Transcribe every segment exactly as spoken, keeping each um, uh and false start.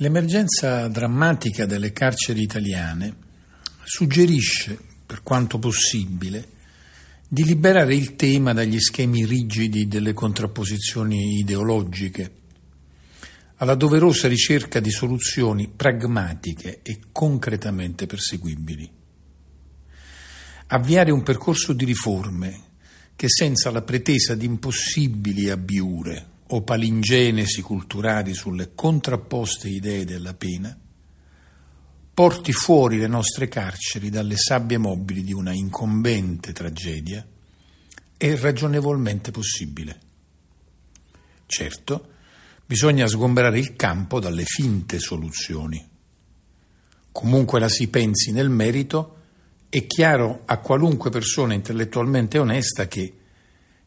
L'emergenza drammatica delle carceri italiane suggerisce, per quanto possibile, di liberare il tema dagli schemi rigidi delle contrapposizioni ideologiche, alla doverosa ricerca di soluzioni pragmatiche e concretamente perseguibili. Avviare un percorso di riforme che, senza la pretesa di impossibili abbiure o palingenesi culturali sulle contrapposte idee della pena, porti fuori le nostre carceri dalle sabbie mobili di una incombente tragedia, è ragionevolmente possibile. Certo, bisogna sgomberare il campo dalle finte soluzioni. Comunque la si pensi nel merito, è chiaro a qualunque persona intellettualmente onesta che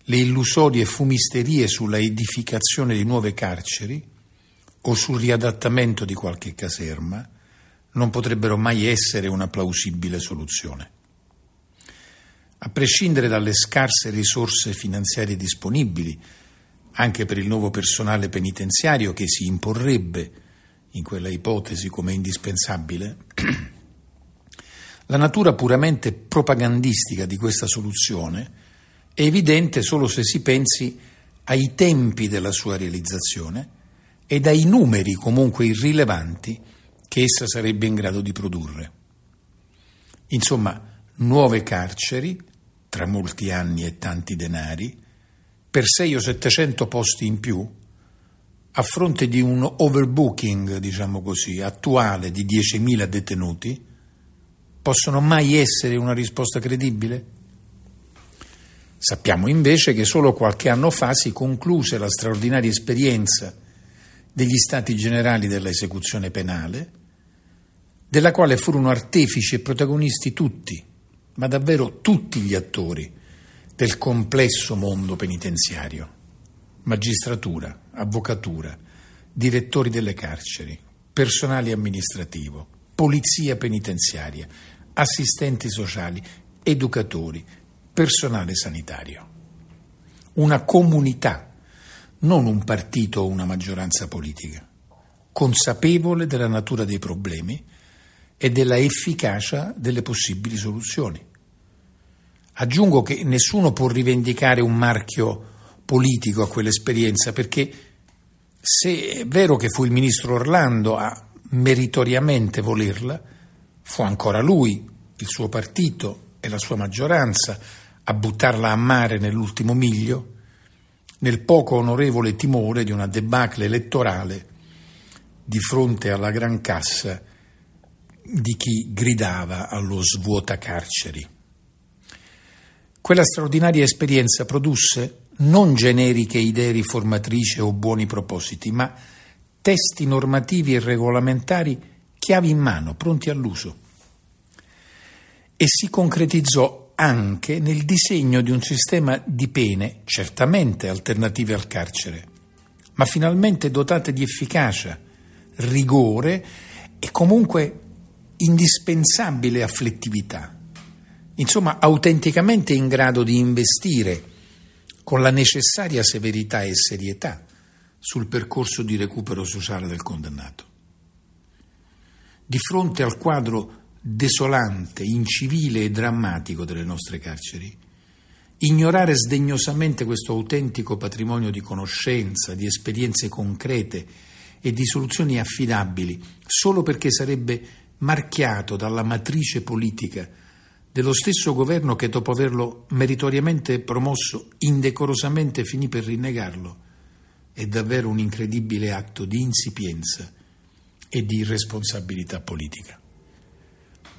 le illusorie fumisterie sulla edificazione di nuove carceri o sul riadattamento di qualche caserma non potrebbero mai essere una plausibile soluzione. A prescindere dalle scarse risorse finanziarie disponibili, anche per il nuovo personale penitenziario che si imporrebbe, in quella ipotesi come indispensabile, la natura puramente propagandistica di questa soluzione è evidente solo se si pensi ai tempi della sua realizzazione ed ai numeri comunque irrilevanti che essa sarebbe in grado di produrre. Insomma, nuove carceri, tra molti anni e tanti denari, per seicento o settecento posti in più, a fronte di un overbooking, diciamo così, attuale di diecimila detenuti, possono mai essere una risposta credibile? Sappiamo invece che solo qualche anno fa si concluse la straordinaria esperienza degli Stati Generali della esecuzione penale, della quale furono artefici e protagonisti tutti, ma davvero tutti gli attori del complesso mondo penitenziario: magistratura, avvocatura, direttori delle carceri, personale amministrativo, polizia penitenziaria, assistenti sociali, educatori, personale sanitario. Una comunità, non un partito o una maggioranza politica, consapevole della natura dei problemi e della efficacia delle possibili soluzioni. Aggiungo che nessuno può rivendicare un marchio politico a quell'esperienza, perché se è vero che fu il ministro Orlando a meritoriamente volerla, fu ancora lui, il suo partito e la sua maggioranza a buttarla a mare nell'ultimo miglio, nel poco onorevole timore di una debacle elettorale di fronte alla gran cassa di chi gridava allo svuotacarceri. Quella straordinaria esperienza produsse non generiche idee riformatrici o buoni propositi, ma testi normativi e regolamentari chiavi in mano, pronti all'uso. E si concretizzò anche nel disegno di un sistema di pene certamente alternative al carcere, ma finalmente dotate di efficacia, rigore e comunque indispensabile afflittività, insomma autenticamente in grado di investire con la necessaria severità e serietà sul percorso di recupero sociale del condannato. Di fronte al quadro desolante, incivile e drammatico delle nostre carceri, ignorare sdegnosamente questo autentico patrimonio di conoscenza, di esperienze concrete e di soluzioni affidabili, solo perché sarebbe marchiato dalla matrice politica dello stesso governo che, dopo averlo meritoriamente promosso, indecorosamente finì per rinnegarlo, è davvero un incredibile atto di insipienza e di irresponsabilità politica.